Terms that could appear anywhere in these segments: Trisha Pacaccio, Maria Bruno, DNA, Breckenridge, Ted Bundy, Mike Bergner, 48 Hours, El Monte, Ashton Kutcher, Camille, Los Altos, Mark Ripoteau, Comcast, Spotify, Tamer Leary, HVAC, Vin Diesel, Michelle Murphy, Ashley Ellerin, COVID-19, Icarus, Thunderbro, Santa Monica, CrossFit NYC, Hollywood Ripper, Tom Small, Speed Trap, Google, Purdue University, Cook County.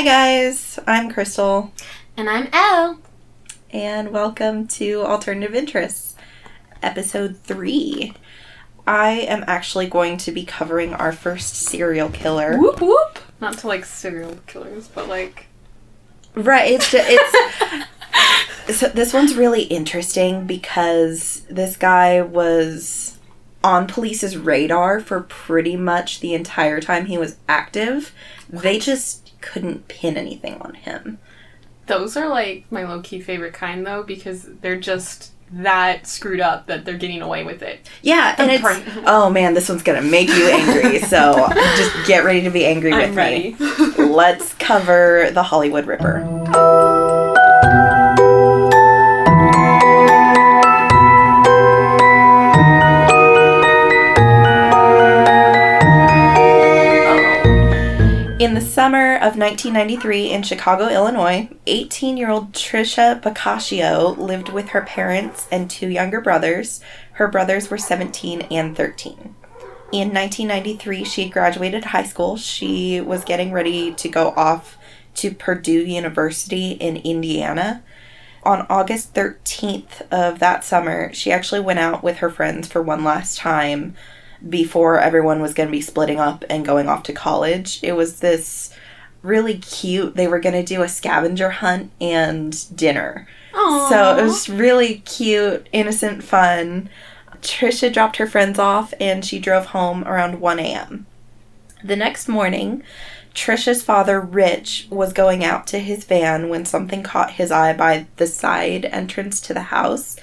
Hi guys, I'm Crystal. And I'm Elle. And welcome to Alternative Interests, episode 3. I am actually going to be covering our first serial killer. Whoop whoop! Not to like serial killers, but like... Right, it's so this one's really interesting because this guy was on police's radar for pretty much the entire time he was active. What? They just couldn't pin anything on him. Those are, like, my low-key favorite kind, though, because they're just that screwed up that they're getting away with it. Yeah, and it's... Oh, man, this one's gonna make you angry, so just get ready to be angry with me. I'm ready. Let's cover the Hollywood Ripper. In the summer of 1993 in Chicago, Illinois, 18-year-old Trisha Pacaccio lived with her parents and two younger brothers. Her brothers were 17 and 13. In 1993, she had graduated high school. She was getting ready to go off to Purdue University in Indiana. On August 13th of that summer, she actually went out with her friends for one last time before everyone was going to be splitting up and going off to college. It was this really cute, they were going to do a scavenger hunt and dinner. Aww. So it was really cute, innocent fun. Trisha dropped her friends off and she drove home around 1 a.m. The next morning, Trisha's father, Rich, was going out to his van when something caught his eye by the side entrance to the house.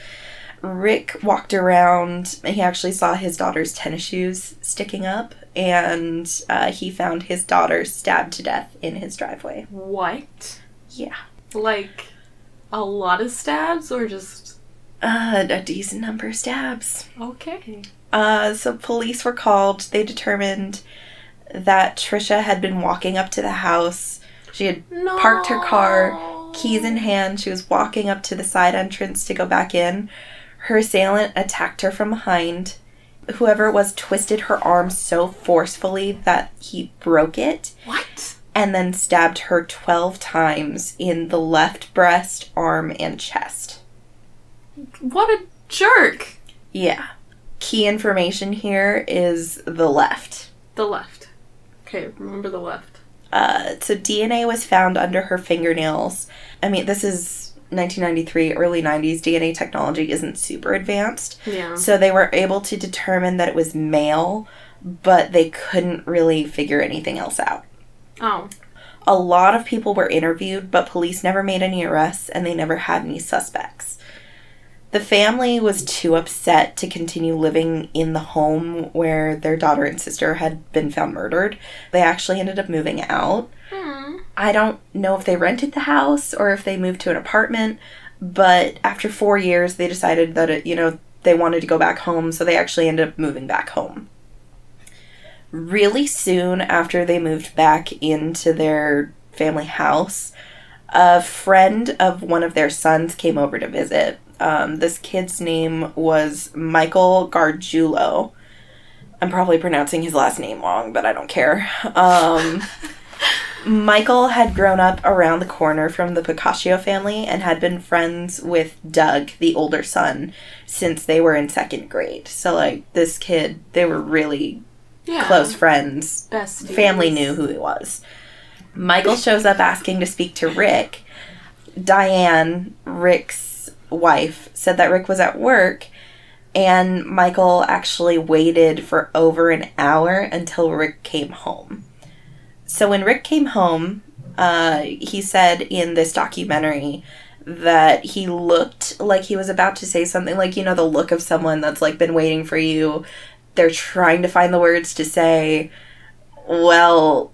Rick walked around, and he actually saw his daughter's tennis shoes sticking up, and he found his daughter stabbed to death in his driveway. What? Yeah. Like, a lot of stabs, or just... a decent number of stabs. Okay. So police were called. They determined that Trisha had been walking up to the house. She had parked her car, keys in hand. She was walking up to the side entrance to go back in. Her assailant attacked her from behind. Whoever it was twisted her arm so forcefully that he broke it. What? And then stabbed her 12 times in the left breast, arm, and chest. What a jerk! Yeah. Key information here is the left. The left. Okay, remember the left. So DNA was found under her fingernails. I mean, this is 1993, early 90s, DNA technology isn't super advanced. Yeah. So they were able to determine that it was male, but they couldn't really figure anything else out. Oh. A lot of people were interviewed, but police never made any arrests, and they never had any suspects. The family was too upset to continue living in the home where their daughter and sister had been found murdered. They actually ended up moving out. Mm. I don't know if they rented the house or if they moved to an apartment, but after 4 years, they decided that, they wanted to go back home, so they actually ended up moving back home. Really soon after they moved back into their family house, a friend of one of their sons came over to visit. This kid's name was Michael Gargiulo. I'm probably pronouncing his last name wrong, but I don't care. Michael had grown up around the corner from the Pacaccio family and had been friends with Doug, the older son, since they were in second grade. So, like, this kid, they were really close friends. Besties. Family knew who he was. Michael shows up asking to speak to Rick. Diane, Rick's wife, said that Rick was at work, and Michael actually waited for over an hour until Rick came home. So when Rick came home, he said in this documentary that he looked like he was about to say something, like, the look of someone that's, like, been waiting for you. They're trying to find the words to say. Well,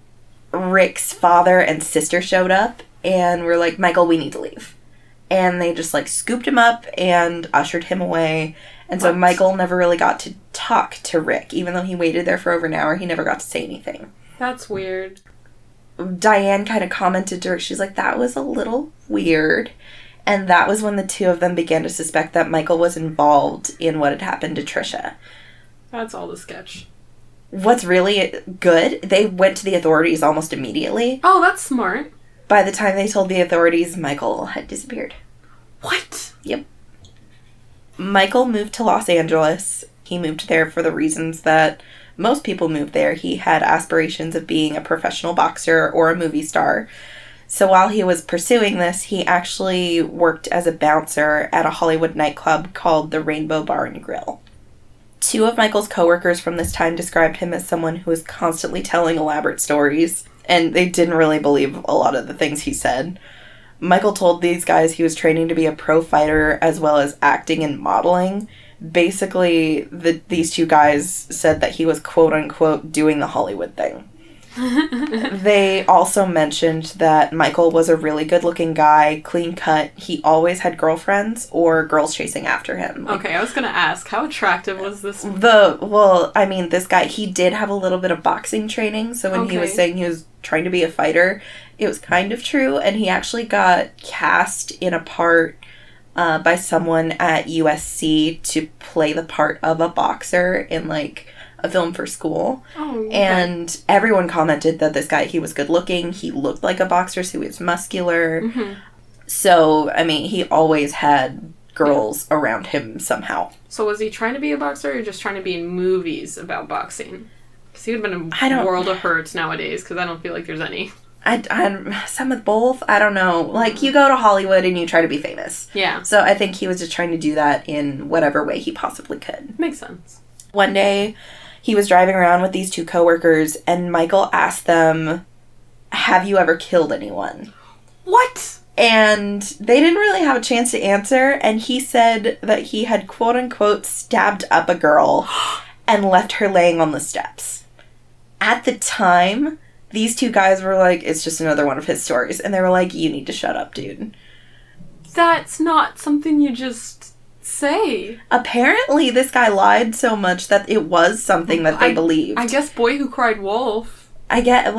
Rick's father and sister showed up and were like, Michael, we need to leave. And they just, like, scooped him up and ushered him away. And so Michael never really got to talk to Rick. Even though he waited there for over an hour, he never got to say anything. That's weird. Diane kind of commented to her, she's like, that was a little weird. And that was when the two of them began to suspect that Michael was involved in what had happened to Trisha. That's all the sketch. What's really good, they went to the authorities almost immediately. Oh, that's smart. By the time they told the authorities, Michael had disappeared. What? Yep. Michael moved to Los Angeles. He moved there for the reasons that most people move there. He had aspirations of being a professional boxer or a movie star. So while he was pursuing this, he actually worked as a bouncer at a Hollywood nightclub called the Rainbow Bar and Grill. Two of Michael's coworkers from this time described him as someone who was constantly telling elaborate stories, and they didn't really believe a lot of the things he said. Michael told these guys he was training to be a pro fighter as well as acting and modeling. Basically, these two guys said that he was quote-unquote doing the Hollywood thing. They also mentioned that Michael was a really good-looking guy, clean-cut. He always had girlfriends or girls chasing after him. Okay, I was going to ask, how attractive was this one? This guy, he did have a little bit of boxing training, so when he was saying he was trying to be a fighter, it was kind of true, and he actually got cast in a part by someone at USC to play the part of a boxer in, a film for school. Oh, okay. And everyone commented that this guy, he was good looking, he looked like a boxer, so he was muscular. Mm-hmm. So, he always had girls around him somehow. So was he trying to be a boxer or just trying to be in movies about boxing? Because he would have been a world of hurts nowadays, because I don't feel like there's any. Some of both, I don't know. You go to Hollywood and you try to be famous. Yeah. So I think he was just trying to do that in whatever way he possibly could. Makes sense. One day, he was driving around with these two coworkers, and Michael asked them, "Have you ever killed anyone?" What? And they didn't really have a chance to answer, and he said that he had, quote-unquote, stabbed up a girl and left her laying on the steps. At the time, these two guys were like, it's just another one of his stories, and they were like, you need to shut up, dude. That's not something you just say. Apparently, this guy lied so much that it was something that they believed. I guess Boy Who Cried Wolf. I get,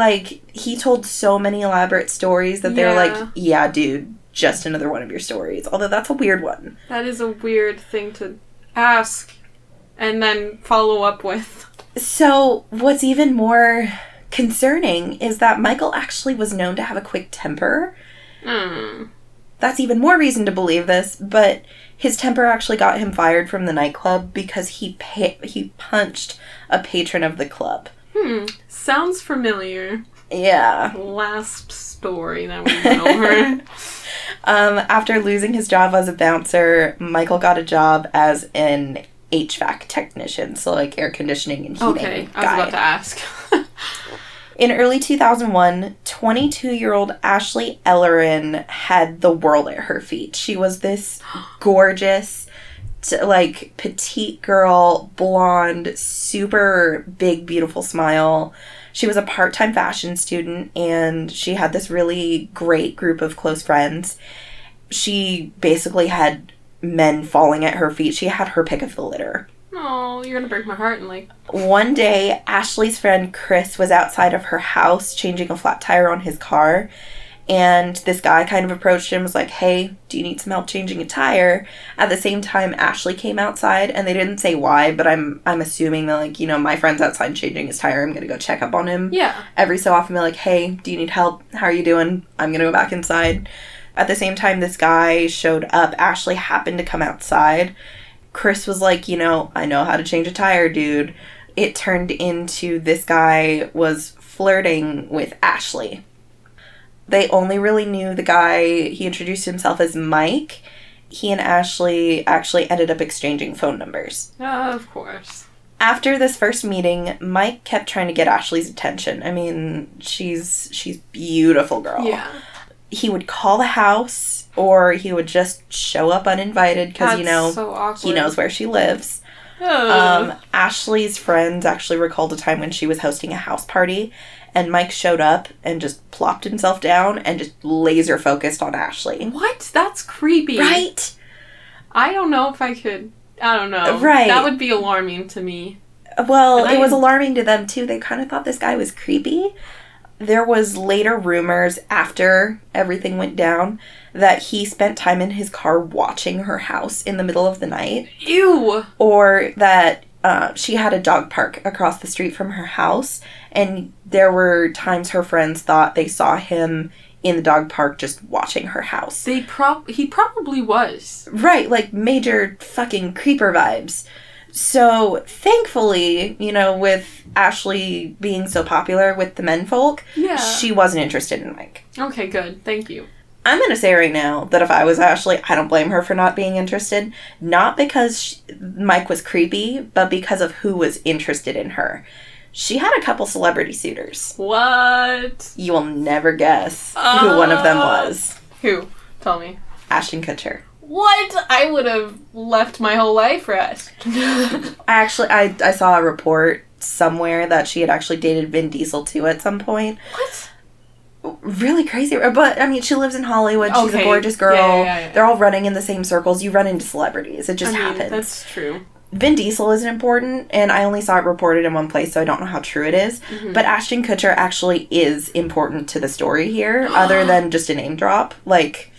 he told so many elaborate stories that they were like, yeah, dude, just another one of your stories. Although that's a weird one. That is a weird thing to ask and then follow up with. So, what's even more concerning is that Michael actually was known to have a quick temper. Mm. That's even more reason to believe this, but his temper actually got him fired from the nightclub because he punched a patron of the club. Sounds familiar. Yeah. Last story that we went over. After losing his job as a bouncer, Michael got a job as an HVAC technician, so air conditioning and heating guy. Okay, I was about to ask. In early 2001, 22-year-old Ashley Ellerin had the world at her feet. She was this gorgeous, petite girl, blonde, super big, beautiful smile. She was a part-time fashion student, and she had this really great group of close friends. She basically had men falling at her feet. She had her pick of the litter. Oh, you're going to break my heart. One day, Ashley's friend Chris was outside of her house changing a flat tire on his car. And this guy kind of approached him and was like, hey, do you need some help changing a tire? At the same time, Ashley came outside, and they didn't say why, but I'm assuming that, my friend's outside changing his tire. I'm going to go check up on him. Yeah. Every so often, they're like, hey, do you need help? How are you doing? I'm going to go back inside. At the same time, this guy showed up. Ashley happened to come outside. Chris was like, I know how to change a tire, dude. It turned into this guy was flirting with Ashley. They only really knew the guy. He introduced himself as Mike. He and Ashley actually ended up exchanging phone numbers. Of course. After this first meeting, Mike kept trying to get Ashley's attention. She's beautiful girl. Yeah. He would call the house, or he would just show up uninvited because, so he knows where she lives. Oh. Ashley's friends actually recalled a time when she was hosting a house party, and Mike showed up and just plopped himself down and just laser focused on Ashley. What? That's creepy. Right? I don't know if I could. I don't know. Right. That would be alarming to me. Well, it was alarming to them, too. They kind of thought this guy was creepy. There was later rumors after everything went down that he spent time in his car watching her house in the middle of the night. Ew! Or that she had a dog park across the street from her house, and there were times her friends thought they saw him in the dog park just watching her house. He probably was. Right, like major fucking creeper vibes. So, thankfully, you know, with Ashley being so popular with the menfolk, yeah, she wasn't interested in Mike. Okay, good. Thank you. I'm going to say right now that if I was Ashley, I don't blame her for not being interested. Not because Mike was creepy, but because of who was interested in her. She had a couple celebrity suitors. What? You will never guess who one of them was. Who? Tell me. Ashton Kutcher. What? I would have left my whole life for Ashton. Actually, I saw a report somewhere that she had actually dated Vin Diesel, too, at some point. What? Really crazy. But, I mean, she lives in Hollywood. Okay. She's a gorgeous girl. Yeah. They're all running in the same circles. You run into celebrities. It just happens. That's true. Vin Diesel isn't important, and I only saw it reported in one place, so I don't know how true it is. Mm-hmm. But Ashton Kutcher actually is important to the story here, other than just a name drop. Like...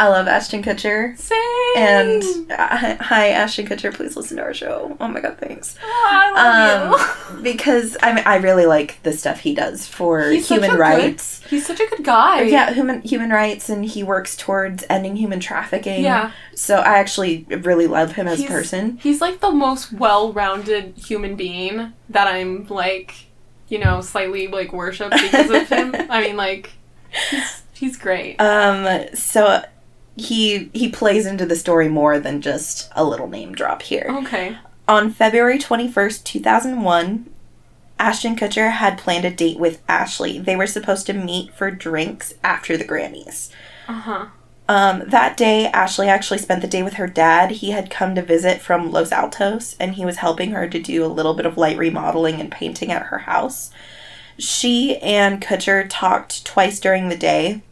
I love Ashton Kutcher. Same. And hi, Ashton Kutcher. Please listen to our show. Oh my God, thanks. Oh, I love you. Because I mean, I really like the stuff he does for human rights. He's such a good guy. Yeah, human rights, and he works towards ending human trafficking. Yeah. So I actually really love him as a person. He's like the most well-rounded human being that I'm like, you know, slightly like worshipped because of him. I mean, like, he's great. So. He plays into the story more than just a little name drop here. Okay. On February 21st, 2001, Ashton Kutcher had planned a date with Ashley. They were supposed to meet for drinks after the Grammys. Uh-huh. That day, Ashley actually spent the day with her dad. He had come to visit from Los Altos, and he was helping her to do a little bit of light remodeling and painting at her house. She and Kutcher talked twice during the day.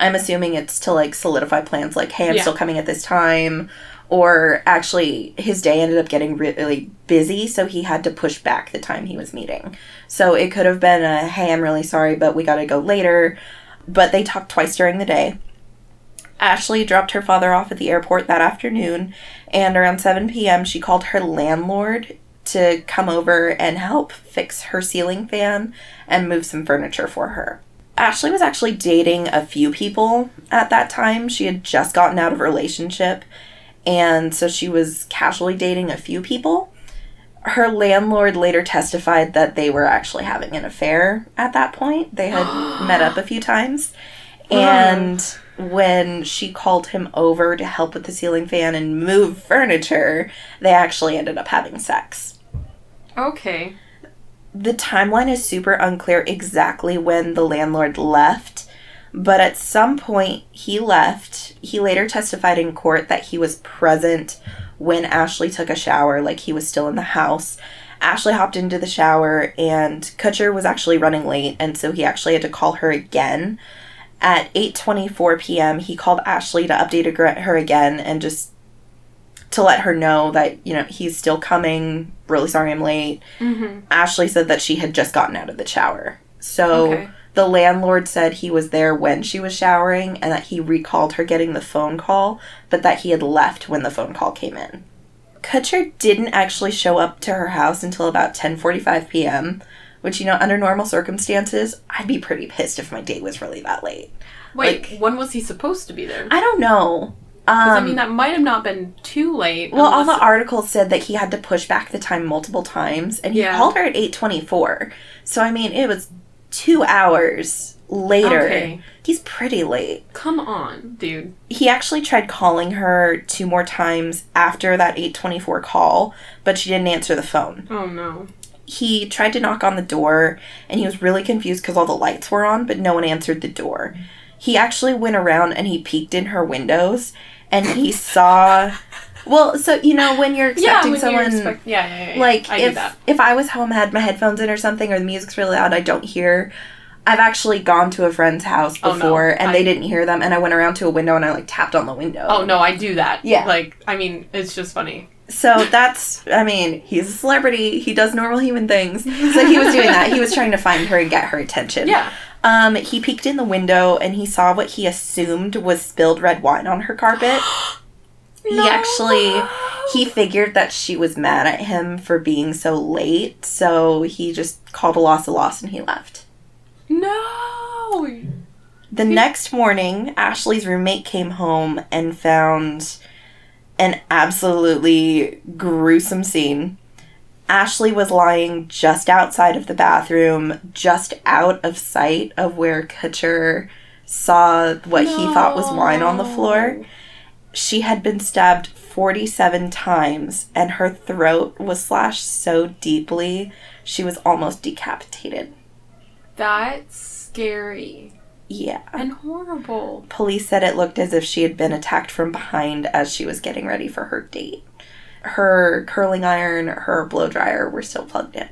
I'm assuming it's to, like, solidify plans, like, hey, I'm still coming at this time, or actually his day ended up getting really busy, so he had to push back the time he was meeting. So it could have been a, hey, I'm really sorry, but we gotta go later, but they talked twice during the day. Ashley dropped her father off at the airport that afternoon, and around 7 p.m. she called her landlord to come over and help fix her ceiling fan and move some furniture for her. Ashley was actually dating a few people at that time. She had just gotten out of a relationship, and so she was casually dating a few people. Her landlord later testified that they were actually having an affair at that point. They had met up a few times, and when she called him over to help with the ceiling fan and move furniture, they actually ended up having sex. Okay. The timeline is super unclear exactly when the landlord left, but at some point he left. He later testified in court that he was present when Ashley took a shower, like he was still in the house. Ashley hopped into the shower, and Kutcher was actually running late, and so he actually had to call her again. At 8:24 p.m., he called Ashley to update her again and just to let her know that, you know, he's still coming. Really sorry I'm late. Mm-hmm. Ashley said that she had just gotten out of the shower. So the landlord said he was there when she was showering and that he recalled her getting the phone call, but that he had left when the phone call came in. Kutcher didn't actually show up to her house until about 10:45 p.m., which, you know, under normal circumstances, I'd be pretty pissed if my date was really that late. Wait, like, when was he supposed to be there? I don't know. Because, I mean, that might have not been too late. Well, all the articles said that he had to push back the time multiple times, and he called her at 8:24. So, I mean, it was 2 hours later. Okay. He's pretty late. Come on, dude. He actually tried calling her 2 more times after that 8:24 call, but she didn't answer the phone. Oh, no. He tried to knock on the door, and he was really confused because all the lights were on, but no one answered the door. He actually went around and he peeked in her windows, and he saw, well, so, you know, when you're expecting someone, like, I if I was home, had my headphones in or something, or the music's really loud, I don't hear. I've actually gone to a friend's house before, and they didn't hear them, and I went around to a window, and I, like, tapped on the window. Oh, no, I do that. Yeah. Like, I mean, it's just funny. So that's, I mean, he's a celebrity. He does normal human things. So he was doing that. He was trying to find her and get her attention. Yeah. He peeked in the window, and he saw what he assumed was spilled red wine on her carpet. No. He figured that she was mad at him for being so late, so he just called a loss and he left. No! The next morning, Ashley's roommate came home and found an absolutely gruesome scene. Ashley was lying just outside of the bathroom, just out of sight of where Kutcher saw what he thought was wine on the floor. She had been stabbed 47 times, and her throat was slashed so deeply, she was almost decapitated. That's scary. Yeah. And horrible. Police said it looked as if she had been attacked from behind as she was getting ready for her date. Her curling iron, her blow dryer were still plugged in.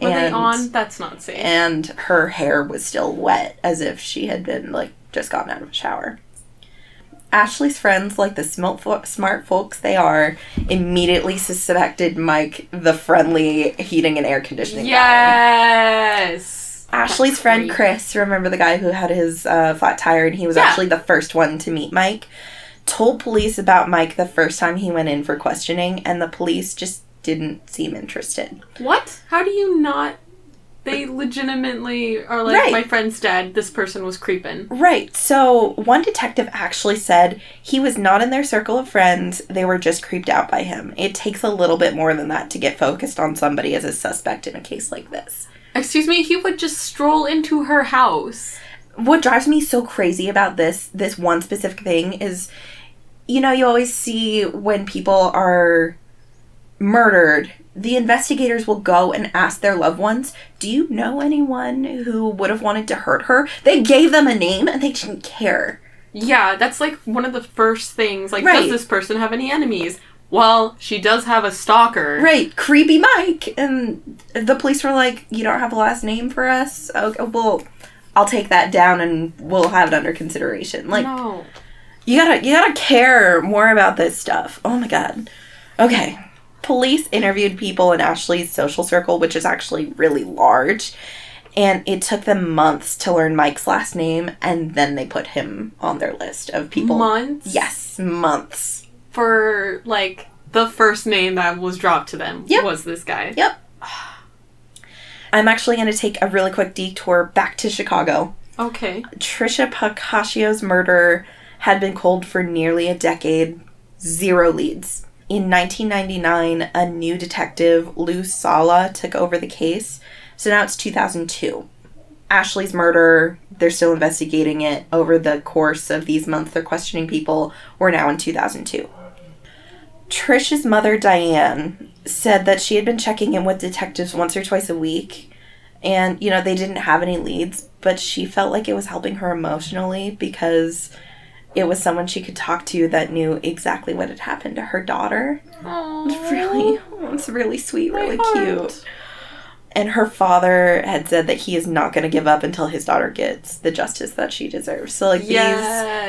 Were they on? That's not safe. And her hair was still wet, as if she had been, just gotten out of a shower. Ashley's friends, like the smart folks they are, immediately suspected Mike, the friendly heating and air conditioning guy. Yes! Ashley's friend Chris, remember the guy who had his flat tire, and he was actually the first one to meet Mike, told police about Mike the first time he went in for questioning, and the police just didn't seem interested. What? How do you not... They legitimately are like, right. My friend's dead, this person was creeping. Right. So one detective actually said he was not in their circle of friends, they were just creeped out by him. It takes a little bit more than that to get focused on somebody as a suspect in a case like this. Excuse me, he would just stroll into her house. What drives me so crazy about this one specific thing is, you always see when people are murdered, the investigators will go and ask their loved ones, do you know anyone who would have wanted to hurt her? They gave them a name and they didn't care. Yeah, that's one of the first things. Right. Does this person have any enemies? Well, she does have a stalker. Right, creepy Mike. And the police were like, you don't have a last name for us? Okay, well, I'll take that down and we'll have it under consideration. No. You gotta care more about this stuff. Oh my god. Okay. Police interviewed people in Ashley's social circle, which is actually really large, and it took them months to learn Mike's last name, and then they put him on their list of people. Months? Yes, months. For, the first name that was dropped to them was this guy. Yep. I'm actually going to take a really quick detour back to Chicago. Okay. Trisha Pacaccio's murder had been cold for nearly a decade. 0 leads. In 1999, a new detective, Lou Sala, took over the case. So now it's 2002. Ashley's murder, they're still investigating it. Over the course of these months, they're questioning people. We're now in 2002. Trish's mother, Diane, said that she had been checking in with detectives once or twice a week, and, they didn't have any leads, but she felt like it was helping her emotionally because it was someone she could talk to that knew exactly what had happened to her daughter. Aww. It's really sweet, really cute. And her father had said that he is not going to give up until his daughter gets the justice that she deserves. So,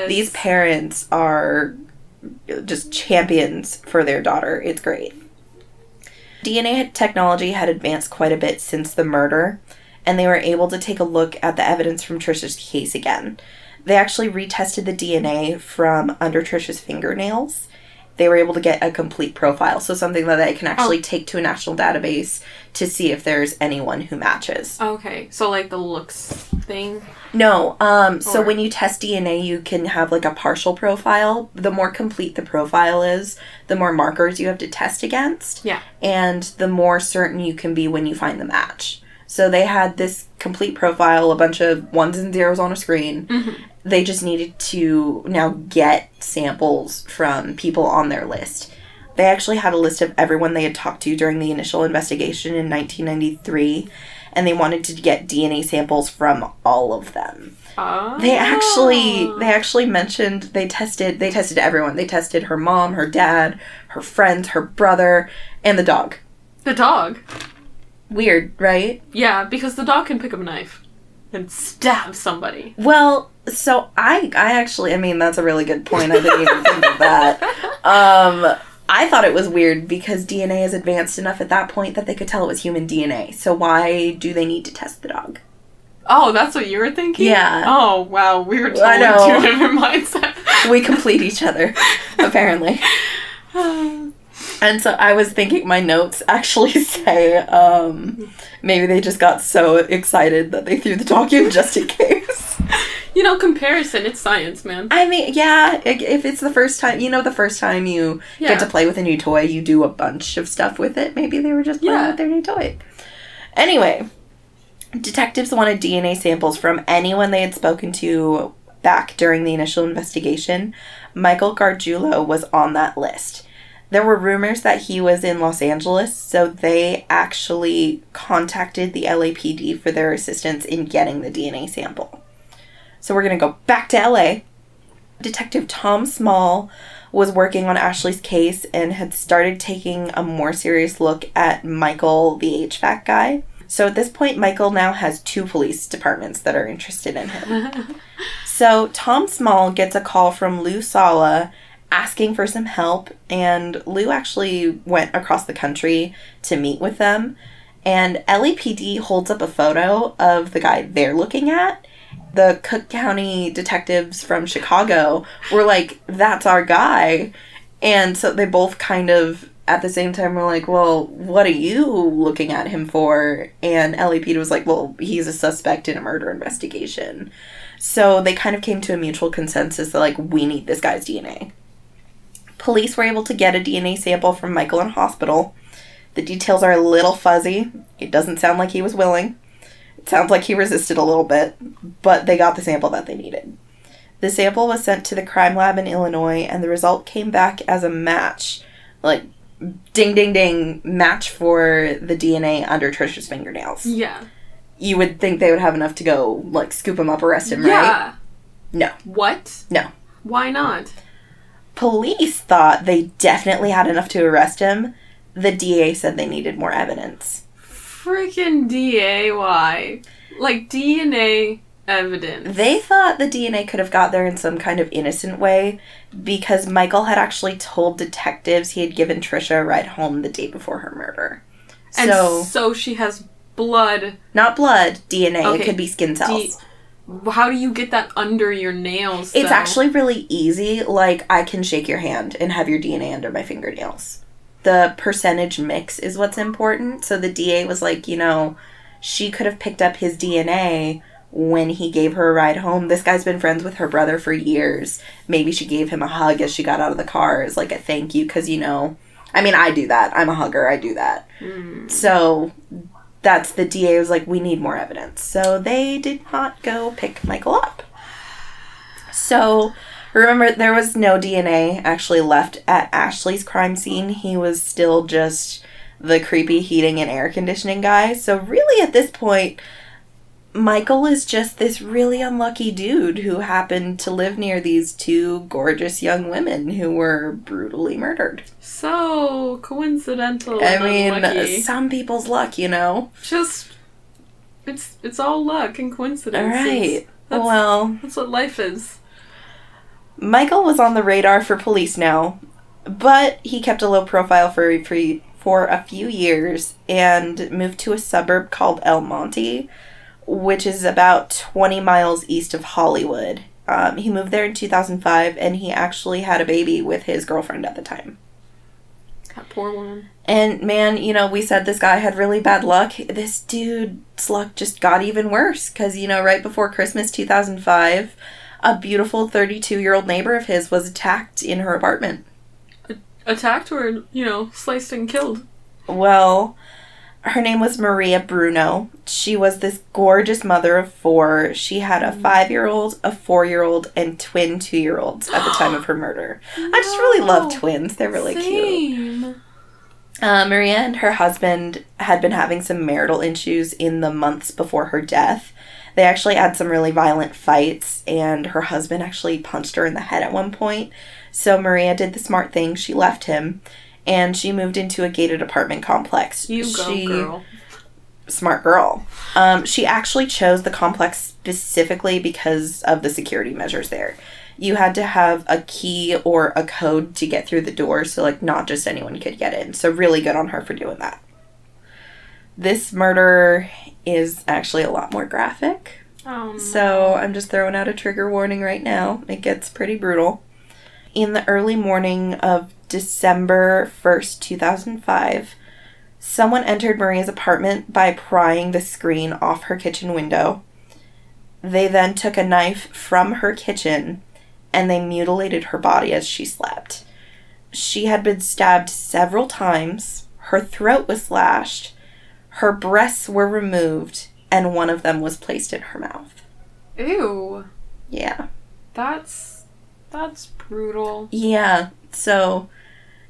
these parents are... just champions for their daughter. It's great. DNA technology had advanced quite a bit since the murder, and they were able to take a look at the evidence from Trisha's case again. They actually retested the DNA from under Trisha's fingernails. They were able to get a complete profile, so something that they can actually take to a national database to see if there's anyone who matches. Okay, so the looks thing? No, so when you test DNA, you can have a partial profile. The more complete the profile is, the more markers you have to test against. Yeah. And the more certain you can be when you find the match. So they had this complete profile, a bunch of ones and zeros on a screen. Mm-hmm. They just needed to now get samples from people on their list. They actually had a list of everyone they had talked to during the initial investigation in 1993, and they wanted to get DNA samples from all of them. Oh. They actually mentioned they tested everyone. They tested her mom, her dad, her friends, her brother, and the dog. The dog? Weird, right? Yeah, because the dog can pick up a knife and stab somebody. Well, so I that's a really good point. I didn't even think of that. I thought it was weird because DNA is advanced enough at that point that they could tell it was human DNA. So why do they need to test the dog? Oh, that's what you were thinking? Yeah. Oh, wow. We were totally two different mindsets. We complete each other, apparently. And so I was thinking my notes actually say maybe they just got so excited that they threw the dog in just in case. no comparison. It's science, man. I mean, yeah, if it's the first time, you know, the first time you get to play with a new toy, you do a bunch of stuff with it. Maybe they were just playing with their new toy. Anyway, detectives wanted DNA samples from anyone they had spoken to back during the initial investigation. Michael Gargiulo was on that list. There were rumors that he was in Los Angeles, so they actually contacted the LAPD for their assistance in getting the DNA sample. So we're going to go back to LA. Detective Tom Small was working on Ashley's case and had started taking a more serious look at Michael, the HVAC guy. So at this point, Michael now has 2 police departments that are interested in him. So Tom Small gets a call from Lou Sala asking for some help, and Lou actually went across the country to meet with them, and LAPD holds up a photo of the guy they're looking at. The Cook County detectives from Chicago were like, that's our guy. And so they both kind of at the same time were like, well, what are you looking at him for? And LAPD was like, well, he's a suspect in a murder investigation. So they kind of came to a mutual consensus that, like, we need this guy's DNA. Police were able to get a DNA sample from Michael in hospital. The details are a little fuzzy. It doesn't sound like he was willing. It sounds like he resisted a little bit, but they got the sample that they needed. The sample was sent to the crime lab in Illinois, and the result came back as a match. Like, ding, ding, ding, match for the DNA under Trisha's fingernails. Yeah. You would think they would have enough to go, like, scoop him up, arrest him, right? No. What? No. Why not? Police thought they definitely had enough to arrest him. The DA said they needed more evidence. Freaking DA, why? Like, DNA evidence. They thought the DNA could have got there in some kind of innocent way because Michael had actually told detectives he had given Trisha a ride home the day before her murder. And so she has blood. Not blood, DNA. Okay. It could be skin cells. How do you get that under your nails, though? It's actually really easy. Like, I can shake your hand and have your DNA under my fingernails. The percentage mix is what's important. So the DA was like, you know, she could have picked up his DNA when he gave her a ride home. This guy's been friends with her brother for years. Maybe she gave him a hug as she got out of the car as, like, a thank you. Because, you know, I mean, I do that. I'm a hugger. I do that. Mm. So that's the DA was like, we need more evidence. So they did not go pick Michael up. So remember, there was no DNA actually left at Ashley's crime scene. He was still just the creepy heating and air conditioning guy. So really at this point, Michael is just this really unlucky dude who happened to live near these 2 gorgeous young women who were brutally murdered. So coincidental. I mean, unlucky. Some people's luck, you know. Just, it's all luck and coincidence. Right. That's what life is. Michael was on the radar for police now, but he kept a low profile for a few years and moved to a suburb called El Monte, which is about 20 miles east of Hollywood. He moved there in 2005, and he actually had a baby with his girlfriend at the time. That poor woman. And, man, you know, we said this guy had really bad luck. This dude's luck just got even worse because, you know, right before Christmas 2005, a beautiful 32-year-old neighbor of his was attacked in her apartment. Attacked or, you know, sliced and killed? Well, her name was Maria Bruno. She was this gorgeous mother of 4. She had a 5-year-old, a 4-year-old, and twin 2-year-olds at the time of her murder. No. I just really love twins. They're really cute. Maria and her husband had been having some marital issues in the months before her death. They actually had some really violent fights, and her husband actually punched her in the head at one point. So Maria did the smart thing. She left him. And she moved into a gated apartment complex. Girl. Smart girl. She actually chose the complex specifically because of the security measures there. You had to have a key or a code to get through the door, so, like, not just anyone could get in. So really good on her for doing that. This murder is actually a lot more graphic. So I'm just throwing out a trigger warning right now. It gets pretty brutal. In the early morning of December 1st, 2005, someone entered Maria's apartment by prying the screen off her kitchen window. They then took a knife from her kitchen and they mutilated her body as she slept. She had been stabbed several times, her throat was slashed, her breasts were removed, and one of them was placed in her mouth. Ew. Yeah. That's brutal. Yeah. So,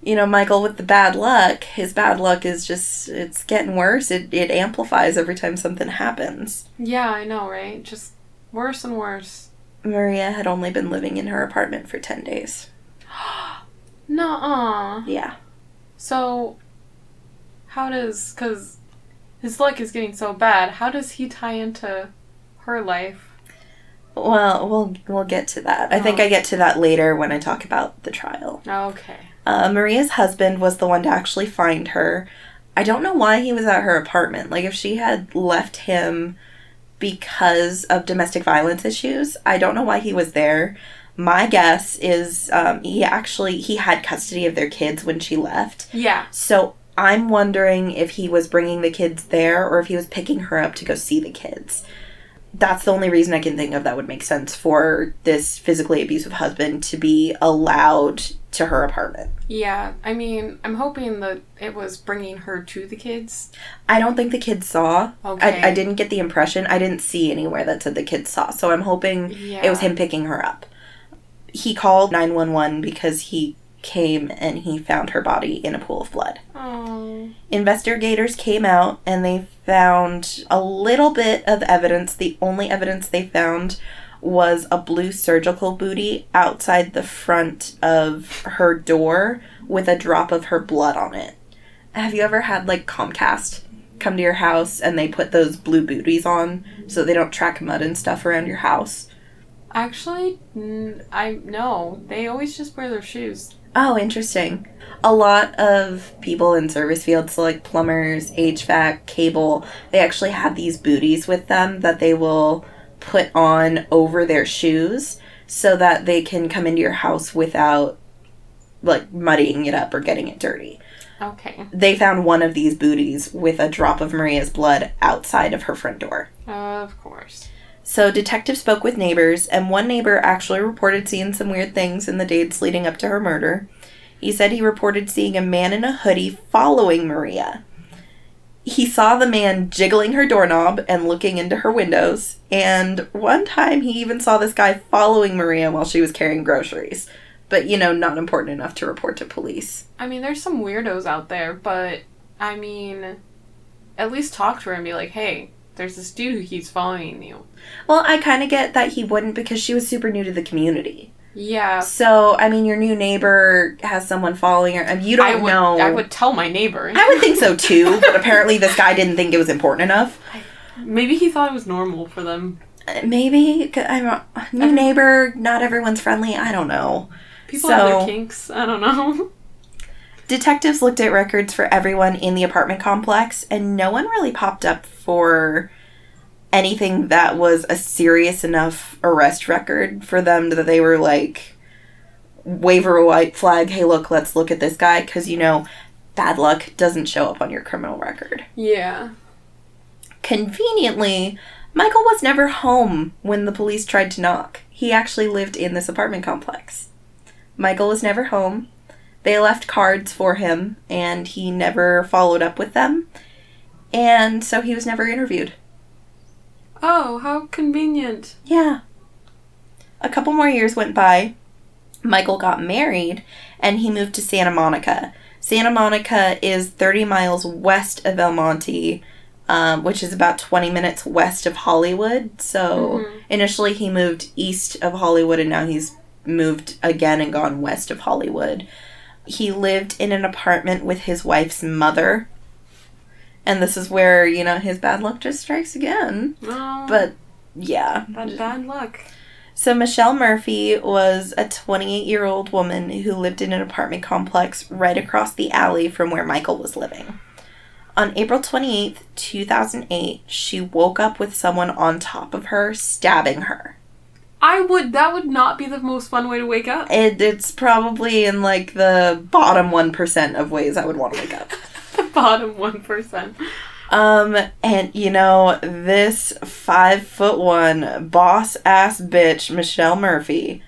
you know, Michael, with the bad luck, his bad luck is just, it's getting worse. It amplifies every time something happens. Yeah, I know, right? Just worse and worse. Maria had only been living in her apartment for 10 days. Nuh-uh. Yeah. So, how does, because his luck is getting so bad, how does he tie into her life? Well, we'll get to that. I think I get to that later when I talk about the trial. Okay. Maria's husband was the one to actually find her. I don't know why he was at her apartment. Like, if she had left him because of domestic violence issues, I don't know why he was there. My guess is he had custody of their kids when she left. Yeah. So I'm wondering if he was bringing the kids there or if he was picking her up to go see the kids. That's the only reason I can think of that would make sense for this physically abusive husband to be allowed to her apartment. Yeah, I mean, I'm hoping that it was bringing her to the kids. I don't think the kids saw. Okay. I didn't get the impression. I didn't see anywhere that said the kids saw. So I'm hoping it was him picking her up. He called 911 because he came and he found her body in a pool of blood. Aww. Investigators came out and they found a little bit of evidence. The only evidence they found was a blue surgical booty outside the front of her door with a drop of her blood on it. Have you ever had, like, Comcast come to your house and they put those blue booties on so they don't track mud and stuff around your house? Actually, no. They always just wear their shoes. Oh, interesting. A lot of people in service fields, so like plumbers, HVAC, cable, they actually have these booties with them that they will put on over their shoes so that they can come into your house without, like, muddying it up or getting it dirty. Okay. They found one of these booties with a drop of Maria's blood outside of her front door. Of course. So detectives spoke with neighbors, and one neighbor actually reported seeing some weird things in the days leading up to her murder. He said he reported seeing a man in a hoodie following Maria. He saw the man jiggling her doorknob and looking into her windows, and one time he even saw this guy following Maria while she was carrying groceries. But, you know, not important enough to report to police. I mean, there's some weirdos out there, but, I mean, at least talk to her and be like, hey, there's this dude who keeps following you. Well, I kind of get that he wouldn't because she was super new to the community. Yeah. So, I mean, your new neighbor has someone following her. I mean, you don't know. I would tell my neighbor. I would think so, too. But apparently this guy didn't think it was important enough. Maybe he thought it was normal for them. Maybe. New neighbor, not everyone's friendly. I don't know. People have their kinks. I don't know. Detectives looked at records for everyone in the apartment complex, and no one really popped up for anything that was a serious enough arrest record for them that they were like, wave a white flag, hey, look, let's look at this guy, because, you know, bad luck doesn't show up on your criminal record. Yeah. Conveniently, Michael was never home when the police tried to knock. He actually lived in this apartment complex. Michael was never home. They left cards for him, and he never followed up with them, and so he was never interviewed. Oh, how convenient. Yeah. A couple more years went by. Michael got married, and he moved to Santa Monica. Santa Monica is 30 miles west of El Monte, which is about 20 minutes west of Hollywood, so initially he moved east of Hollywood, and now he's moved again and gone west of Hollywood. He lived in an apartment with his wife's mother. And this is where, you know, his bad luck just strikes again. Oh, but, yeah. That bad luck. So Michelle Murphy was a 28-year-old woman who lived in an apartment complex right across the alley from where Michael was living. On April 28th, 2008, she woke up with someone on top of her, stabbing her. That would not be the most fun way to wake up. It's probably in, like, the bottom 1% of ways I would want to wake up. The bottom 1%. And you know, this 5'1" boss ass bitch, Michelle Murphy,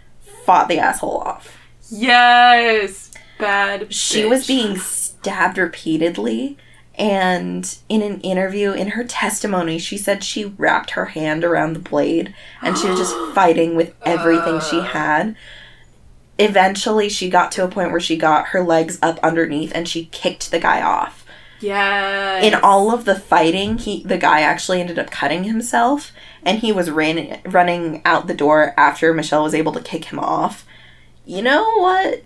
fought the asshole off. Yes. Bad bitch. She was being stabbed repeatedly. And in an interview, in her testimony, she said she wrapped her hand around the blade and she was just fighting with everything she had. Eventually, she got to a point where she got her legs up underneath and she kicked the guy off. Yes. In all of the fighting, the guy actually ended up cutting himself, and he was running out the door after Michelle was able to kick him off. You know what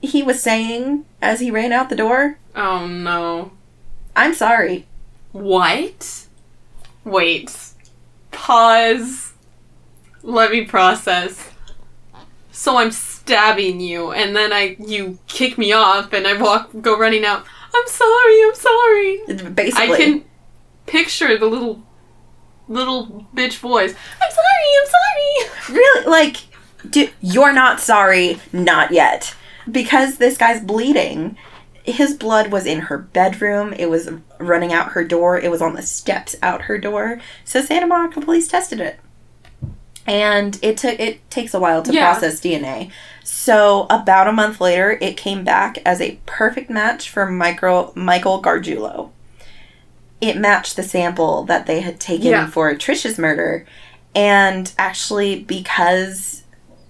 he was saying as he ran out the door? Oh, no. I'm sorry. What? Wait. Pause. Let me process. So I'm stabbing you, and then you kick me off, and I go running out. I'm sorry, I'm sorry. Basically. I can picture the little bitch voice. I'm sorry, I'm sorry. Really? Like, you're not sorry, not yet. Because this guy's bleeding. His blood was in her bedroom. It was running out her door. It was on the steps out her door. So Santa Monica police tested it, and it takes a while to process DNA. So about a month later, it came back as a perfect match for Michael Gargiulo. It matched the sample that they had taken for Trisha's murder, and actually, because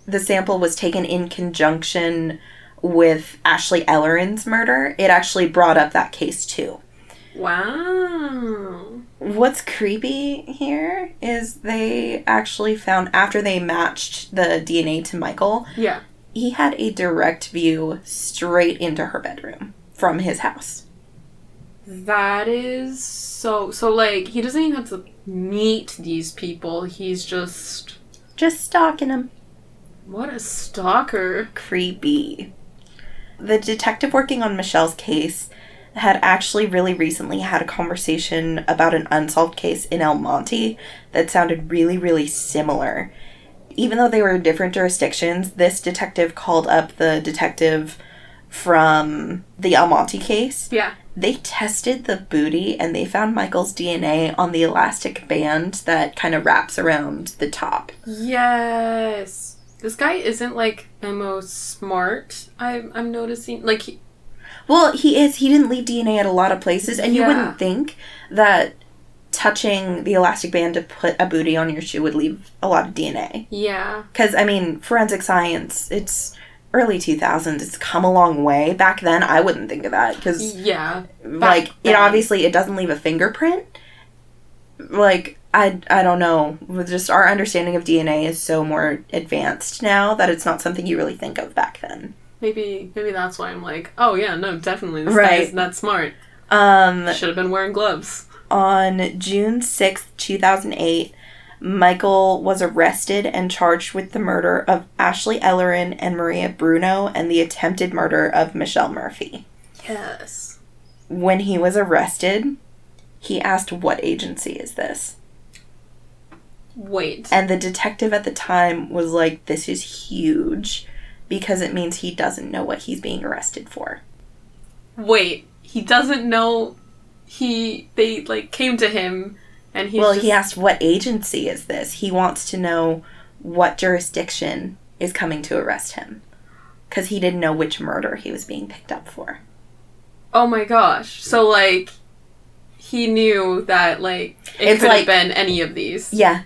the sample was taken in conjunction with Ashley Ellerin's murder, it actually brought up that case too. Wow. What's creepy here is they actually found, after they matched the DNA to Michael, he had a direct view straight into her bedroom from his house. That is so like, he doesn't even have to meet these people. He's just stalking them. What a stalker. Creepy. The detective working on Michelle's case had actually really recently had a conversation about an unsolved case in El Monte that sounded really, really similar. Even though they were in different jurisdictions, this detective called up the detective from the El Monte case. Yeah. They tested the booty and they found Michael's DNA on the elastic band that kind of wraps around the top. Yes. This guy isn't, like, M.O. smart, I'm noticing. Like, he is. He didn't leave DNA at a lot of places, and you wouldn't think that touching the elastic band to put a booty on your shoe would leave a lot of DNA. Yeah. Because, I mean, forensic science, it's early 2000s. It's come a long way. Back then, I wouldn't think of that, because, it obviously, it doesn't leave a fingerprint. Like, I don't know. Just our understanding of DNA is so more advanced now that it's not something you really think of back then. Maybe that's why I'm like, oh yeah, no, definitely. This guy is not smart. Should have been wearing gloves. On June 6th, 2008, Michael was arrested and charged with the murder of Ashley Ellerin and Maria Bruno and the attempted murder of Michelle Murphy. Yes. When he was arrested, he asked, "What agency is this?" Wait. And the detective at the time was like, this is huge, because it means he doesn't know what he's being arrested for. Wait, he doesn't know they like came to him and he Well, he asked, what agency is this? He wants to know what jurisdiction is coming to arrest him, because he didn't know which murder he was being picked up for. Oh my gosh. So like, he knew that like it could have been any of these. Yeah.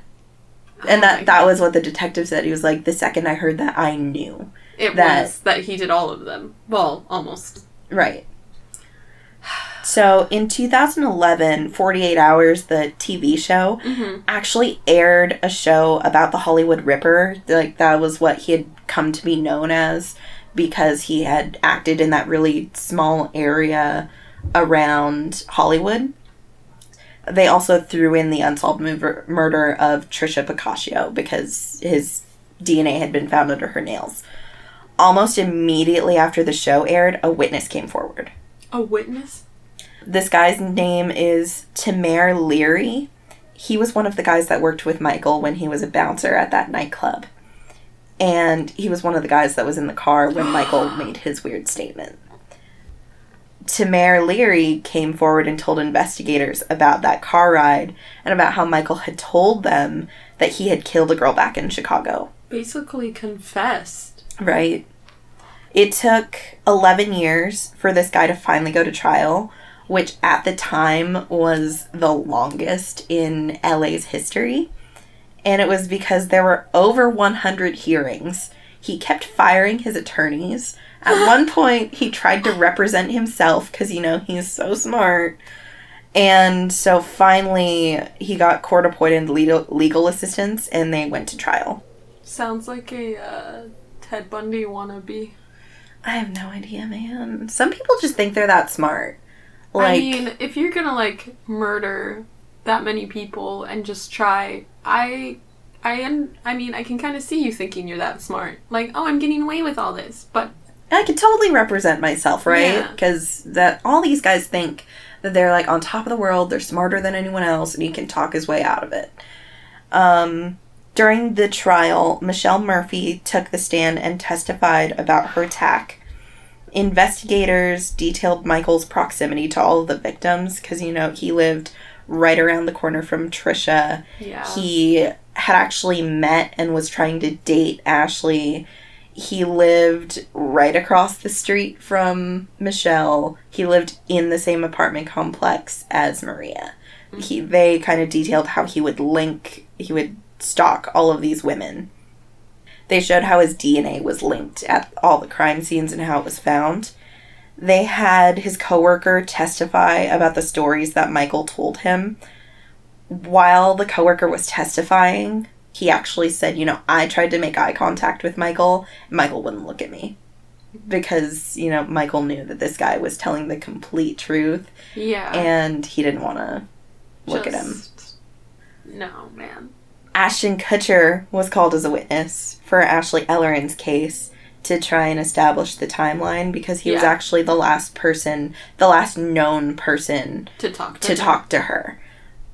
And that was what the detective said. He was like, the second I heard that, I knew. That he did all of them. Well, almost. Right. So, in 2011, 48 Hours, the TV show, actually aired a show about the Hollywood Ripper. Like, that was what he had come to be known as, because he had acted in that really small area around Hollywood. They also threw in the unsolved murder of Trisha Pacaccio because his DNA had been found under her nails. Almost immediately after the show aired, a witness came forward. A witness? This guy's name is Tamer Leary. He was one of the guys that worked with Michael when he was a bouncer at that nightclub. And he was one of the guys that was in the car when Michael made his weird statement. Tamer Leary came forward and told investigators about that car ride and about how Michael had told them that he had killed a girl back in Chicago. Basically confessed. Right. It took 11 years for this guy to finally go to trial, which at the time was the longest in LA's history. And it was because there were over 100 hearings. He kept firing his attorneys. At one point, he tried to represent himself because, you know, he's so smart. And so finally, he got court-appointed legal assistance, and they went to trial. Sounds like a Ted Bundy wannabe. I have no idea, man. Some people just think they're that smart. Like, I mean, if you're gonna, like, murder that many people and just try, I mean, I can kind of see you thinking you're that smart. Like, oh, I'm getting away with all this, but... I could totally represent myself, right? Because that all these guys think that they're, like, on top of the world, they're smarter than anyone else, and he can talk his way out of it. During the trial, Michelle Murphy took the stand and testified about her attack. Investigators detailed Michael's proximity to all of the victims because, you know, he lived right around the corner from Trisha. Yeah. He had actually met and was trying to date Ashley. He lived right across the street from Michelle. He lived in the same apartment complex as Maria. Mm-hmm. They kind of detailed how he would stalk all of these women. They showed how his DNA was linked at all the crime scenes and how it was found. They had his coworker testify about the stories that Michael told him. While the coworker was testifying, he actually said, you know, I tried to make eye contact with Michael. Michael wouldn't look at me because, you know, Michael knew that this guy was telling the complete truth. Yeah. And he didn't want to look at him. No, man. Ashton Kutcher was called as a witness for Ashley Ellerin's case to try and establish the timeline because he was actually the last known person to talk to her.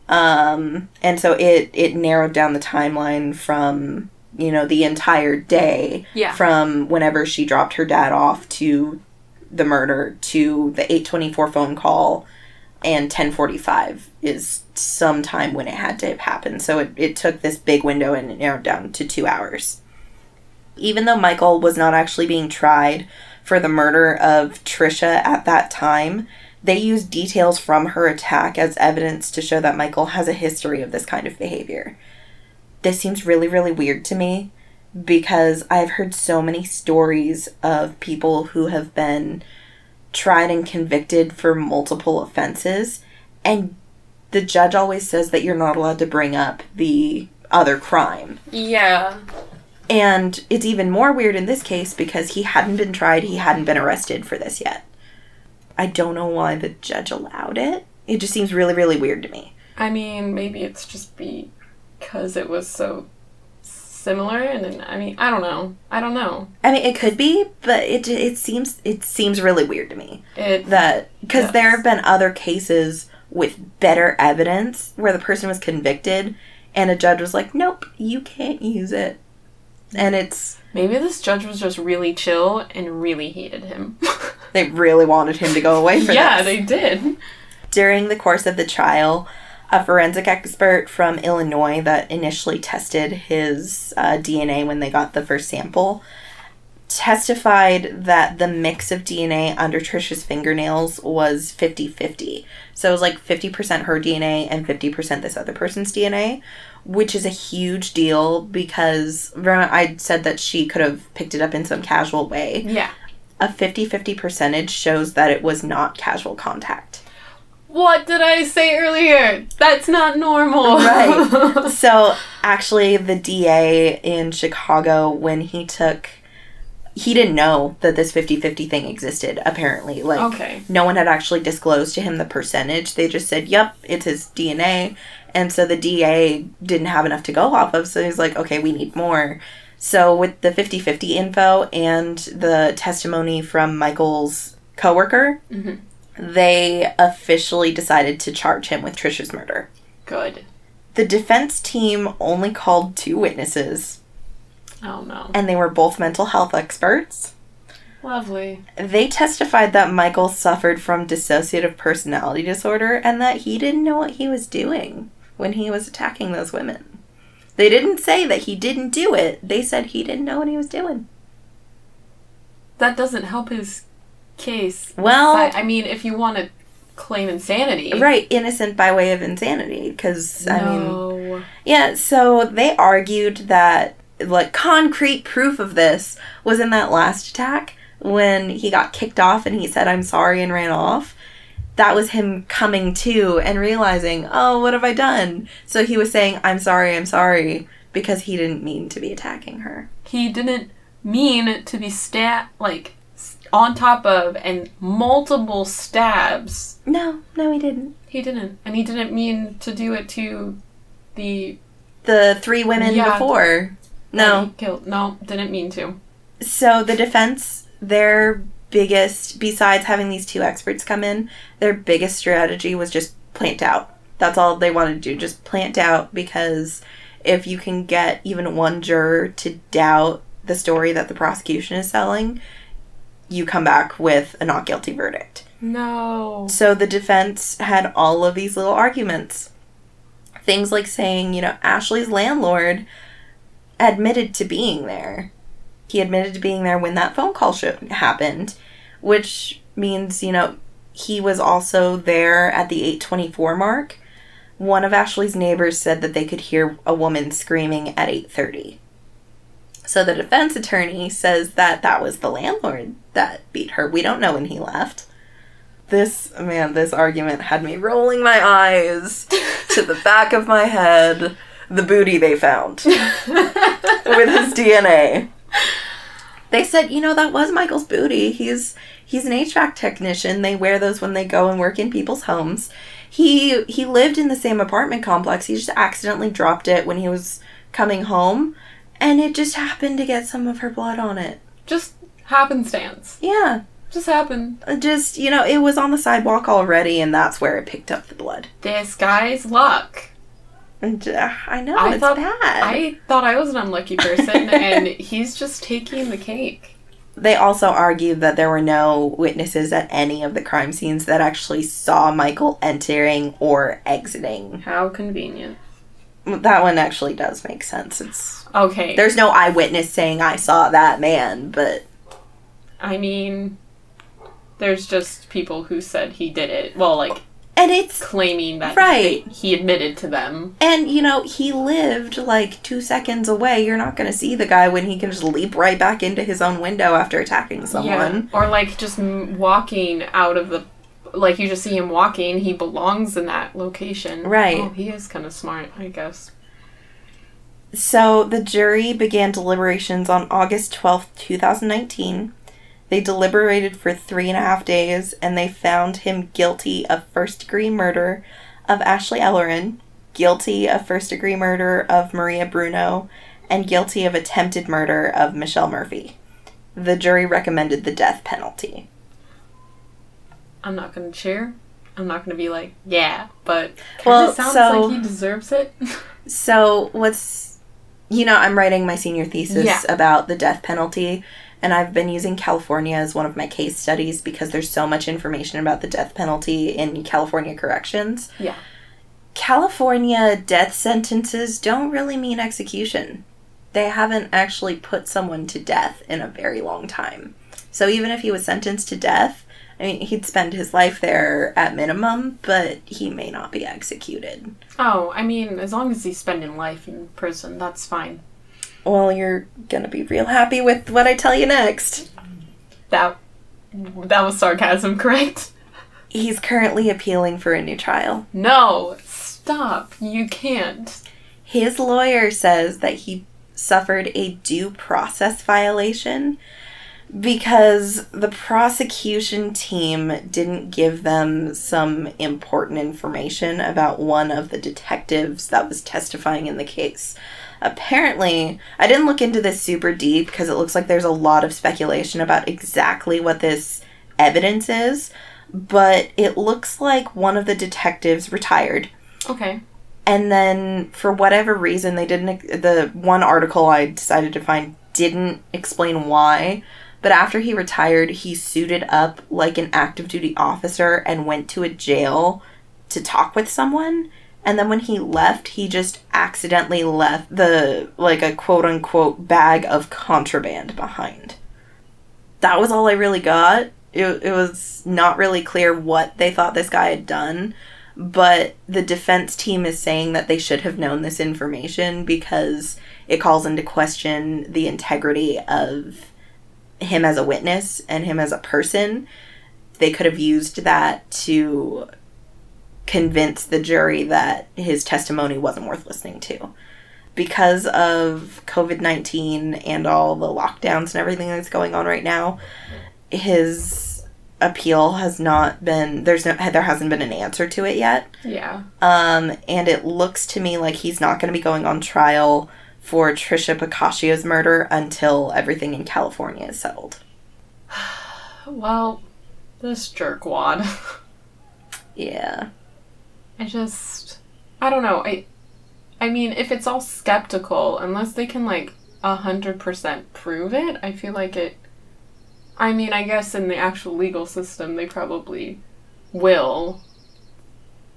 And so it narrowed down the timeline from, you know, the entire day from whenever she dropped her dad off to the murder to the 8:24 phone call, and 10:45 is sometime when it had to have happened. So it took this big window and it narrowed down to 2 hours. Even though Michael was not actually being tried for the murder of Trisha at that time, they used details from her attack as evidence to show that Michael has a history of this kind of behavior. This seems really, really weird to me because I've heard so many stories of people who have been tried and convicted for multiple offenses, and the judge always says that you're not allowed to bring up the other crime. Yeah. And it's even more weird in this case because he hadn't been tried, he hadn't been arrested for this yet. I don't know why the judge allowed it. It just seems really, really weird to me. I mean, maybe it's just because it was so similar, and I mean, I don't know. I mean, it could be, but it seems really weird to me. Because there have been other cases with better evidence where the person was convicted, and a judge was like, nope, you can't use it. And it's... Maybe this judge was just really chill and really hated him. They really wanted him to go away for this. Yeah, they did. During the course of the trial, a forensic expert from Illinois that initially tested his DNA when they got the first sample testified that the mix of DNA under Trisha's fingernails was 50-50. So it was like 50% her DNA and 50% this other person's DNA, which is a huge deal because I said that she could have picked it up in some casual way. Yeah. A 50-50 percentage shows that it was not casual contact. What did I say earlier? That's not normal. Right. So, actually, the DA in Chicago, when he didn't know that this 50-50 thing existed, apparently. Like, No one had actually disclosed to him the percentage. They just said, yep, it's his DNA. And so the DA didn't have enough to go off of, so he's like, okay, we need more. So, with the 50-50 info and the testimony from Michael's coworker... Mm-hmm. They officially decided to charge him with Trisha's murder. Good. The defense team only called 2 witnesses. Oh, no. And they were both mental health experts. Lovely. They testified that Michael suffered from dissociative personality disorder and that he didn't know what he was doing when he was attacking those women. They didn't say that he didn't do it. They said he didn't know what he was doing. That doesn't help his case. Well... I mean, if you want to claim insanity. Right, innocent by way of insanity, because, I mean... Yeah, so they argued that, like, concrete proof of this was in that last attack when he got kicked off and he said, "I'm sorry," and ran off. That was him coming to and realizing, oh, what have I done? So he was saying, I'm sorry, because he didn't mean to be attacking her. He didn't mean to be on top of and multiple stabs. No, he didn't. He didn't. And he didn't mean to do it to the three women before. No. Killed. No, didn't mean to. So the defense, their biggest, besides having these two experts come in, their biggest strategy was just plant doubt. That's all they wanted to do, just plant doubt, because if you can get even one juror to doubt the story that the prosecution is selling, you come back with a not guilty verdict. No. So the defense had all of these little arguments. Things like saying, Ashley's landlord admitted to being there. He admitted to being there when that phone call happened, which means, he was also there at the 8:24 mark. One of Ashley's neighbors said that they could hear a woman screaming at 8:30. So the defense attorney says that was the landlord that beat her. We don't know when he left. This argument had me rolling my eyes to the back of my head. The booty they found with his DNA. They said, that was Michael's booty. He's an HVAC technician. They wear those when they go and work in people's homes. He lived in the same apartment complex. He just accidentally dropped it when he was coming home, and it just happened to get some of her blood on it. Just happenstance. Yeah. Just happened. Just, it was on the sidewalk already, and that's where it picked up the blood. This guy's luck. I know, it's bad. I thought I was an unlucky person, and he's just taking the cake. They also argued that there were no witnesses at any of the crime scenes that actually saw Michael entering or exiting. How convenient. That one actually does make sense. It's okay. There's no eyewitness saying, I saw that man, but... I mean, there's just people who said he did it. Well, like... And it's... Claiming that he admitted to them. And, he lived, 2 seconds away. You're not going to see the guy when he can just leap right back into his own window after attacking someone. Yeah. Or, just walking out of the... you just see him walking. He belongs in that location. Right. Oh, he is kind of smart, I guess. So, the jury began deliberations on August 12th, 2019... They deliberated for 3.5 days, and they found him guilty of first-degree murder of Ashley Ellerin, guilty of first-degree murder of Maria Bruno, and guilty of attempted murder of Michelle Murphy. The jury recommended the death penalty. I'm not going to cheer. I'm not going to be like, yeah, but it sounds like he deserves it. So what's... I'm writing my senior thesis about the death penalty, and I've been using California as one of my case studies because there's so much information about the death penalty in California corrections. Yeah. California death sentences don't really mean execution. They haven't actually put someone to death in a very long time. So even if he was sentenced to death, he'd spend his life there at minimum, but he may not be executed. Oh, as long as he's spending life in prison, that's fine. Well, you're going to be real happy with what I tell you next. That was sarcasm, correct? He's currently appealing for a new trial. No, stop. You can't. His lawyer says that he suffered a due process violation because the prosecution team didn't give them some important information about one of the detectives that was testifying in the case. Apparently, I didn't look into this super deep because it looks like there's a lot of speculation about exactly what this evidence is, but it looks like one of the detectives retired. Okay. And then, for whatever reason, the one article I decided to find didn't explain why, But after he retired, he suited up like an active duty officer and went to a jail to talk with someone. And then when he left, he just accidentally left a quote-unquote bag of contraband behind. That was all I really got. It was not really clear what they thought this guy had done, but the defense team is saying that they should have known this information because it calls into question the integrity of him as a witness and him as a person. They could have used that to convince the jury that his testimony wasn't worth listening to. Because of COVID-19 and all the lockdowns and everything that's going on right now, his appeal has not been, there hasn't been an answer to it yet. Yeah. And it looks to me like he's not going to be going on trial for Trisha Pacaccio's murder until everything in California is settled. Well, this jerkwad. Yeah. I don't know. I mean, if it's all skeptical, unless they can, 100% prove it, I feel like it... I mean, I guess in the actual legal system, they probably will.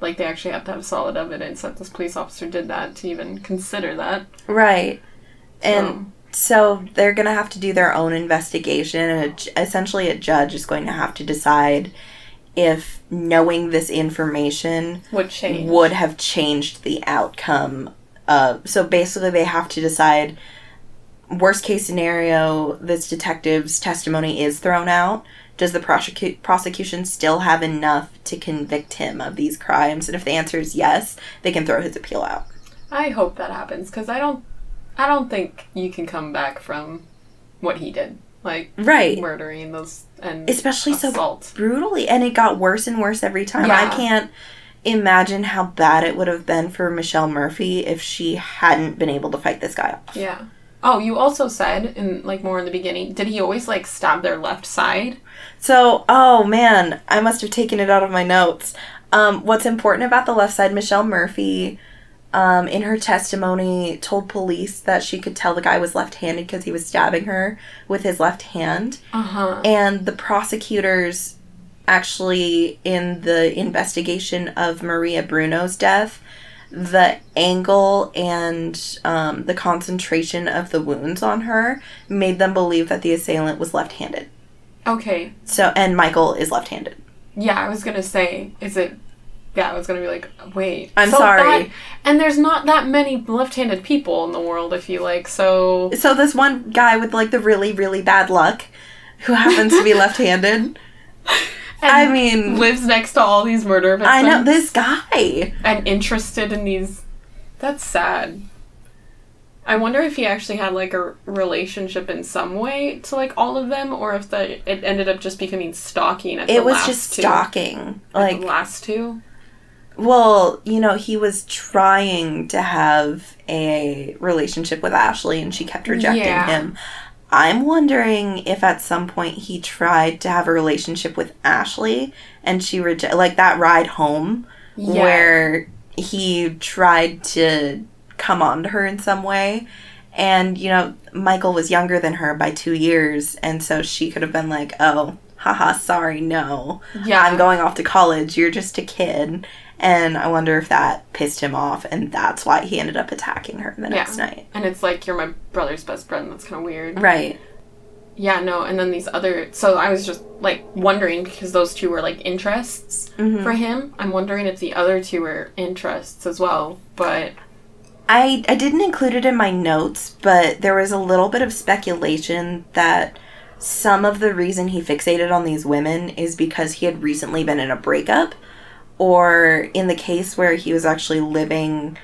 Like, they actually have to have solid evidence that this police officer did that to even consider that. Right. So. And so they're going to have to do their own investigation, and essentially a judge is going to have to decide if knowing this information would have changed the outcome. So basically they have to decide, worst case scenario, this detective's testimony is thrown out. Does the prosecution still have enough to convict him of these crimes? And if the answer is yes, they can throw his appeal out. I hope that happens, because I don't think you can come back from what he did. Murdering those and especially assault. So brutally. And it got worse and worse every time. Yeah. I can't imagine how bad it would have been for Michelle Murphy if she hadn't been able to fight this guy off. Yeah. Oh, you also said, more in the beginning, did he always, stab their left side? So, oh, man, I must have taken it out of my notes. What's important about the left side, Michelle Murphy, in her testimony, told police that she could tell the guy was left-handed because he was stabbing her with his left hand. Uh-huh. And the prosecutors, actually, in the investigation of Maria Bruno's death, the angle and the concentration of the wounds on her made them believe that the assailant was left-handed. Okay. So, and Michael is left-handed. Yeah, I was going to say, I was going to be wait. I'm sorry. And there's not that many left-handed people in the world, I feel like, so... So this one guy with, the really, really bad luck who happens to be left-handed... I mean, lives next to all these murder victims. I know, this guy. And interested in these. That's sad. I wonder if he actually had, a relationship in some way to, all of them, or if it ended up just becoming stalking at the last two. It was just stalking. The last two? Well, he was trying to have a relationship with Ashley, and she kept rejecting him. I'm wondering if at some point he tried to have a relationship with Ashley and she rejected, that ride home where he tried to come on to her in some way. And, Michael was younger than her by 2 years. And so she could have been oh, haha, sorry, no. Yeah. I'm going off to college. You're just a kid. And I wonder if that pissed him off, and that's why he ended up attacking her the next night. And it's you're my brother's best friend. That's kind of weird. Right. Yeah, no, and then these other... So I was just, wondering, because those two were, interests for him. I'm wondering if the other two were interests as well, but... I didn't include it in my notes, but there was a little bit of speculation that some of the reason he fixated on these women is because he had recently been in a breakup, or in the case where he was actually living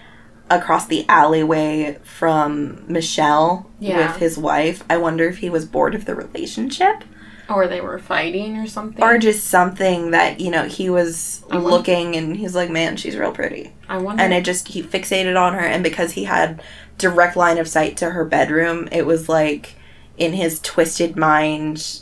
across the alleyway from Michelle with his wife, I wonder if he was bored of the relationship. Or they were fighting or something. Or just something that, he was looking and he's like, man, she's real pretty. I wonder. And he fixated on her, and because he had direct line of sight to her bedroom, it was in his twisted mind,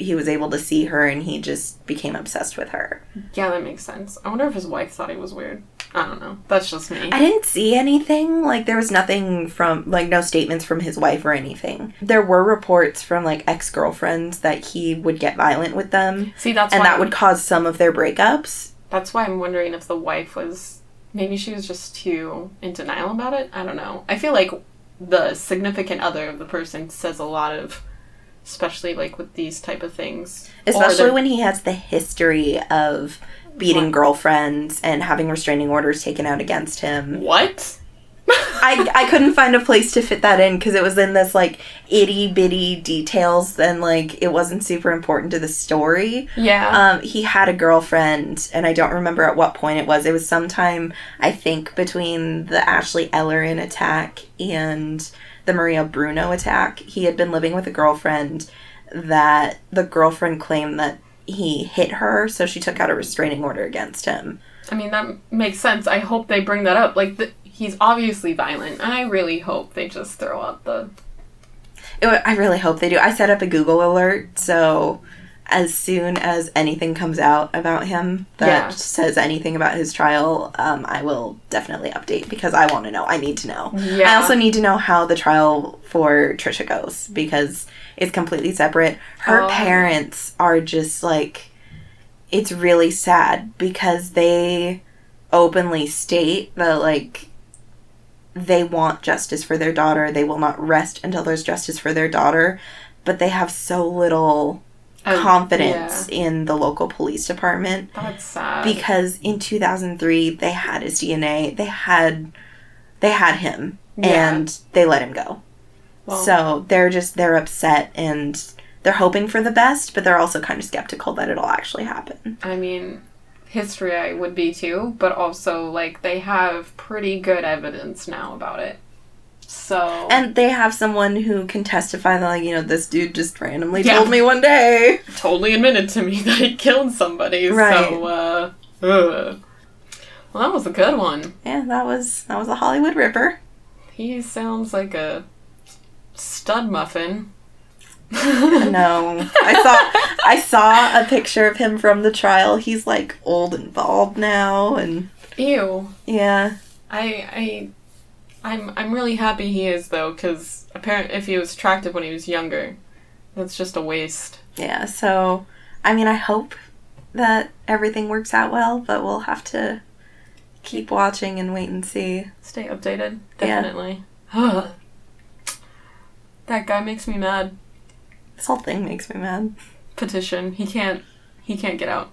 he was able to see her, and he just became obsessed with her. Yeah, that makes sense. I wonder if his wife thought he was weird. I don't know. That's just me. I didn't see anything. Like, there was nothing from, like, no statements from his wife or anything. There were reports from, like, ex-girlfriends that he would get violent with them. See, that's and why... And that would cause some of their breakups. That's why I'm wondering if the wife was... Maybe she was just too in denial about it. I don't know. I feel like the significant other of the person says a lot of... Especially, like, with these type of things. Especially when he has the history of... beating what? Girlfriends and having restraining orders taken out against him. What? I couldn't find a place to fit that in because it was in this, like, itty-bitty details and, like, it wasn't super important to the story. Yeah. He had a girlfriend, and I don't remember at what point it was. It was sometime, I think, between the Ashley Ellerin attack and the Maria Bruno attack. He had been living with a girlfriend that the girlfriend claimed that he hit her, so she took out a restraining order against him. I mean, that makes sense. I hope they bring that up. Like, he's obviously violent, and I really hope they just throw out the... I really hope they do. I set up a Google alert, so as soon as anything comes out about him that says anything about his trial, I will definitely update, because I want to know. I need to know. Yeah. I also need to know how the trial for Trisha goes, because... It's completely separate. Her parents are just, like, it's really sad because they openly state that, like, they want justice for their daughter. They will not rest until there's justice for their daughter. But they have so little confidence in the local police department. That's sad. Because in 2003, they had his DNA. They had him. Yeah. And they let him go. Well, so they're upset and they're hoping for the best, but they're also kind of skeptical that it'll actually happen. I mean, history I would be too, but also, like, they have pretty good evidence now about it. So. And they have someone who can testify that, like, you know, this dude just randomly told me one day. Totally admitted to me that he killed somebody. Right. So, Well, that was a good one. Yeah, that was a Hollywood Ripper. He sounds like a... stud muffin. No. I saw a picture of him from the trial. He's, like, old and bald now and ew. Yeah. I'm really happy he is, though, because apparently if he was attractive when he was younger, that's just a waste. Yeah, so I mean, I hope that everything works out well, but we'll have to keep watching and wait and see. Stay updated, definitely. Yeah. That guy makes me mad. This whole thing makes me mad. Petition. He can't get out.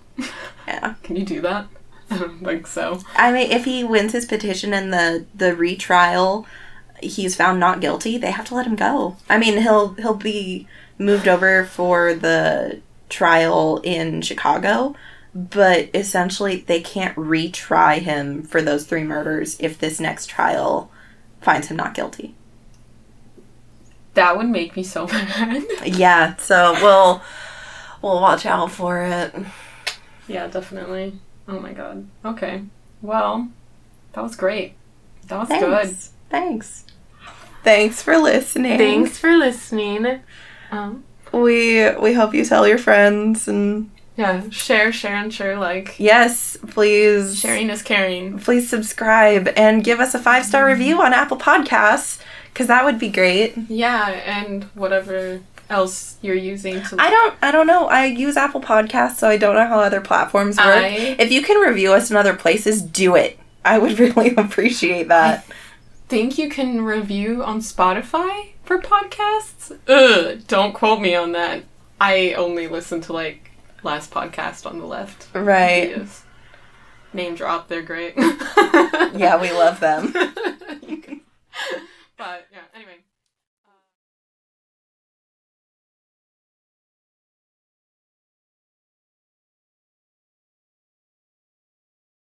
Yeah. Can you do that? I don't think so. I mean, if he wins his petition and the retrial, he's found not guilty, they have to let him go. I mean, he'll be moved over for the trial in Chicago, but essentially they can't retry him for those 3 murders if this next trial finds him not guilty. That would make me so mad. Yeah, so we'll watch out for it. Yeah, definitely. Oh my god. Okay. Well, that was great. That was good. Thanks. Thanks for listening. We hope you tell your friends and... Yeah, share, like... Yes, please. Sharing is caring. Please subscribe and give us a 5-star review on Apple Podcasts. Because that would be great. Yeah, and whatever else you're using to... I don't know. I use Apple Podcasts, so I don't know how other platforms work. If you can review us in other places, do it. I would really appreciate that. I think you can review on Spotify for podcasts? Ugh, don't quote me on that. I only listen to, like, Last Podcast on the Left. Right. Videos. Name drop, they're great. Yeah, we love them. But, yeah, anyway.